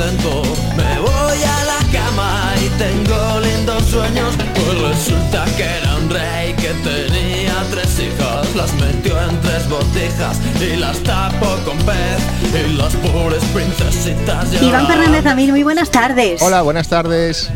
contento. Me voy a la cama y tengo lindos sueños. Pues resulta que era un rey que tenía 3 hijas. Las metió en 3 botijas y las tapó con pez. Y las pobres princesitas ya... Iván Fernández, a mí muy buenas tardes. Hola, buenas tardes.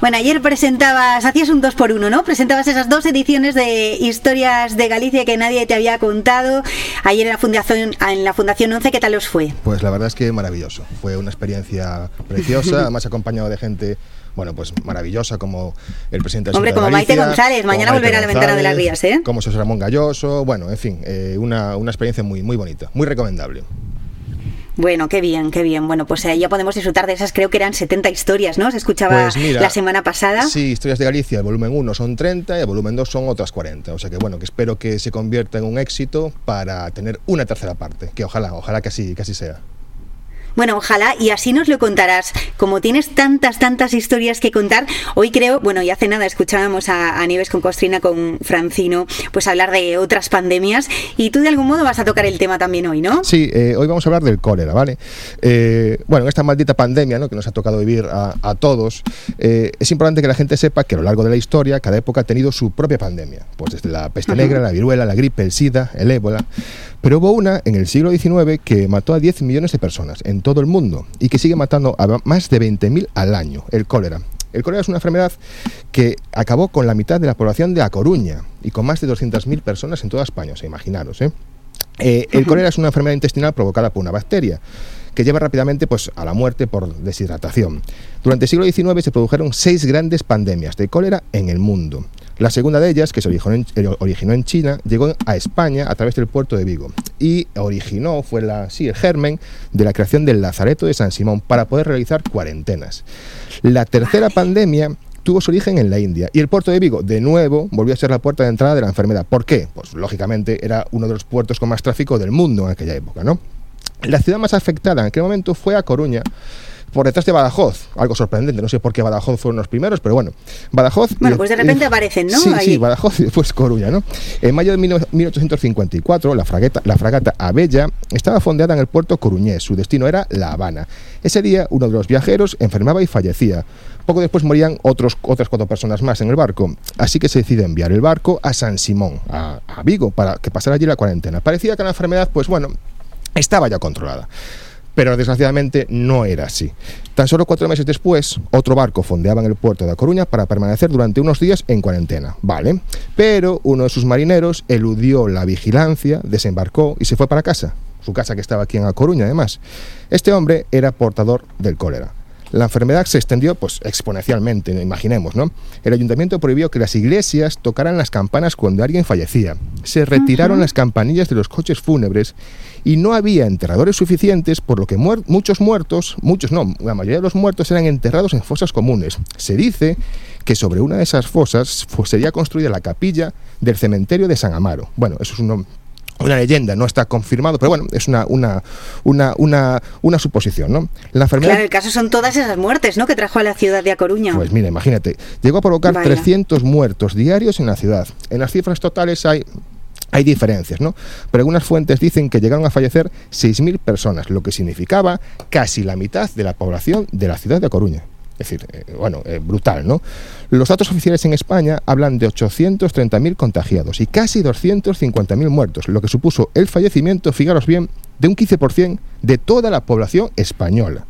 Bueno, ayer presentabas, hacías un 2x1, ¿no? Presentabas esas 2 ediciones de Historias de Galicia que nadie te había contado. Ayer en la Fundación 11, ¿qué tal os fue? Pues la verdad es que maravilloso. Fue una experiencia preciosa, además acompañado de gente, bueno, pues maravillosa, como el presidente de Galicia. Hombre, como Maite González, mañana volverá a la ventana de las vías, ¿eh? Como José Ramón Galloso, bueno, en fin, una experiencia muy, muy bonita, muy recomendable. Bueno, qué bien, qué bien. Bueno, pues ya podemos disfrutar de esas, creo que eran 70 historias, ¿no? Se escuchaba pues mira, la semana pasada. Sí, Historias de Galicia, el volumen 1 son 30 y el volumen 2 son otras 40. O sea que bueno, que espero que se convierta en un éxito para tener una 3ª parte, que ojalá que así sea. Bueno, ojalá, y así nos lo contarás. Como tienes tantas historias que contar, hoy creo, bueno, ya hace nada escuchábamos a Nieves con Costrina, con Francino, pues hablar de otras pandemias, y tú de algún modo vas a tocar el tema también hoy, ¿no? Sí, hoy vamos a hablar del cólera, ¿vale? Bueno, en esta maldita pandemia, ¿no?, que nos ha tocado vivir a todos, es importante que la gente sepa que a lo largo de la historia cada época ha tenido su propia pandemia, pues desde la peste negra, la viruela, la gripe, el sida, el ébola, pero hubo una en el siglo XIX que mató a 10 millones de personas en todo el mundo y que sigue matando a más de 20.000 al año, el cólera. El cólera es una enfermedad que acabó con la mitad de la población de A Coruña y con más de 200.000 personas en toda España, o sea, imaginaros, ¿eh? El cólera es una enfermedad intestinal provocada por una bacteria que lleva rápidamente pues, a la muerte por deshidratación. Durante el siglo XIX se produjeron 6 grandes pandemias de cólera en el mundo. La segunda de ellas, que se originó en China, llegó a España a través del puerto de Vigo y fue el germen de la creación del lazareto de San Simón para poder realizar cuarentenas. La 3ª pandemia tuvo su origen en la India y el puerto de Vigo, de nuevo, volvió a ser la puerta de entrada de la enfermedad. ¿Por qué? Pues lógicamente era uno de los puertos con más tráfico del mundo en aquella época, ¿no? La ciudad más afectada en aquel momento fue A Coruña, por detrás de Badajoz, algo sorprendente, no sé por qué Badajoz fueron los primeros, pero bueno, Badajoz... Bueno, pues de repente aparecen, ¿no? Sí, ahí. Sí, Badajoz y después Coruña, ¿no? En mayo de 1854, la fragata Abella estaba fondeada en el puerto coruñés, su destino era La Habana. Ese día, uno de los viajeros enfermaba y fallecía. Poco después morían otras 4 personas más en el barco, así que se decide enviar el barco a San Simón, a Vigo, para que pasara allí la cuarentena. Parecía que la enfermedad, pues bueno, estaba ya controlada. Pero desgraciadamente no era así. Tan solo 4 meses después, otro barco fondeaba en el puerto de A Coruña para permanecer durante unos días en cuarentena, ¿vale? Pero uno de sus marineros eludió la vigilancia, desembarcó y se fue para casa, su casa que estaba aquí en A Coruña además. Este hombre era portador del cólera. La enfermedad se extendió pues exponencialmente, imaginemos, ¿no? El ayuntamiento prohibió que las iglesias tocaran las campanas cuando alguien fallecía. Se retiraron las campanillas de los coches fúnebres y no había enterradores suficientes, por lo que la mayoría de los muertos eran enterrados en fosas comunes. Se dice que sobre una de esas fosas sería construida la capilla del cementerio de San Amaro. Bueno, eso es una leyenda, no está confirmado, pero bueno, es una suposición, ¿no? La enfermedad... Claro, el caso son todas esas muertes, ¿no?, que trajo a la ciudad de A Coruña. Pues mira, imagínate, llegó a provocar 300 muertos diarios en la ciudad. En las cifras totales hay diferencias, ¿no? Pero algunas fuentes dicen que llegaron a fallecer 6.000 personas, lo que significaba casi la mitad de la población de la ciudad de A Coruña. Es decir, brutal, ¿no? Los datos oficiales en España hablan de 830.000 contagiados y casi 250.000 muertos, lo que supuso el fallecimiento, fijaros bien, de un 15% de toda la población española.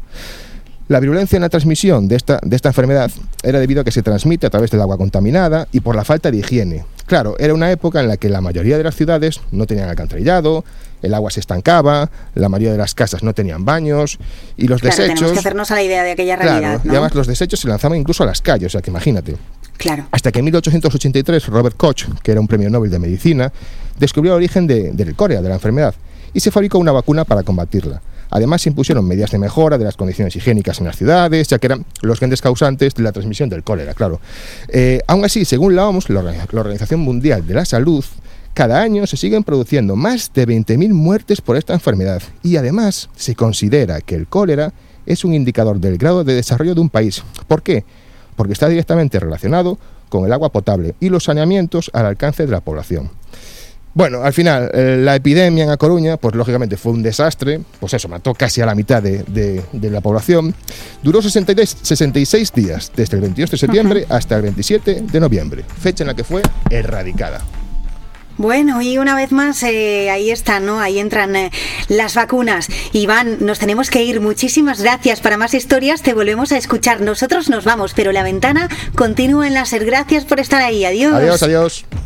La virulencia en la transmisión de esta enfermedad era debido a que se transmite a través del agua contaminada y por la falta de higiene. Claro, era una época en la que la mayoría de las ciudades no tenían alcantarillado, el agua se estancaba, la mayoría de las casas no tenían baños y los desechos... Tenemos que hacernos a la idea de aquella realidad, ¿no? Y además los desechos se lanzaban incluso a las calles, o sea que imagínate. Claro. Hasta que en 1883 Robert Koch, que era un premio Nobel de Medicina, descubrió el origen del cólera, de la enfermedad, y se fabricó una vacuna para combatirla. Además, se impusieron medidas de mejora de las condiciones higiénicas en las ciudades, ya que eran los grandes causantes de la transmisión del cólera, claro. Aún así, según la OMS, la Organización Mundial de la Salud, cada año se siguen produciendo más de 20.000 muertes por esta enfermedad. Y además, se considera que el cólera es un indicador del grado de desarrollo de un país. ¿Por qué? Porque está directamente relacionado con el agua potable y los saneamientos al alcance de la población. Bueno, al final, la epidemia en A Coruña, pues lógicamente fue un desastre, pues eso, mató casi a la mitad de la población. Duró 66 días, desde el 22 de septiembre hasta el 27 de noviembre, fecha en la que fue erradicada. Bueno, y una vez más, ahí están, ¿no? Ahí entran las vacunas. Iván, nos tenemos que ir. Muchísimas gracias. Para más historias te volvemos a escuchar. Nosotros nos vamos, pero la ventana continúa en láser. Gracias por estar ahí. Adiós. Adiós, adiós.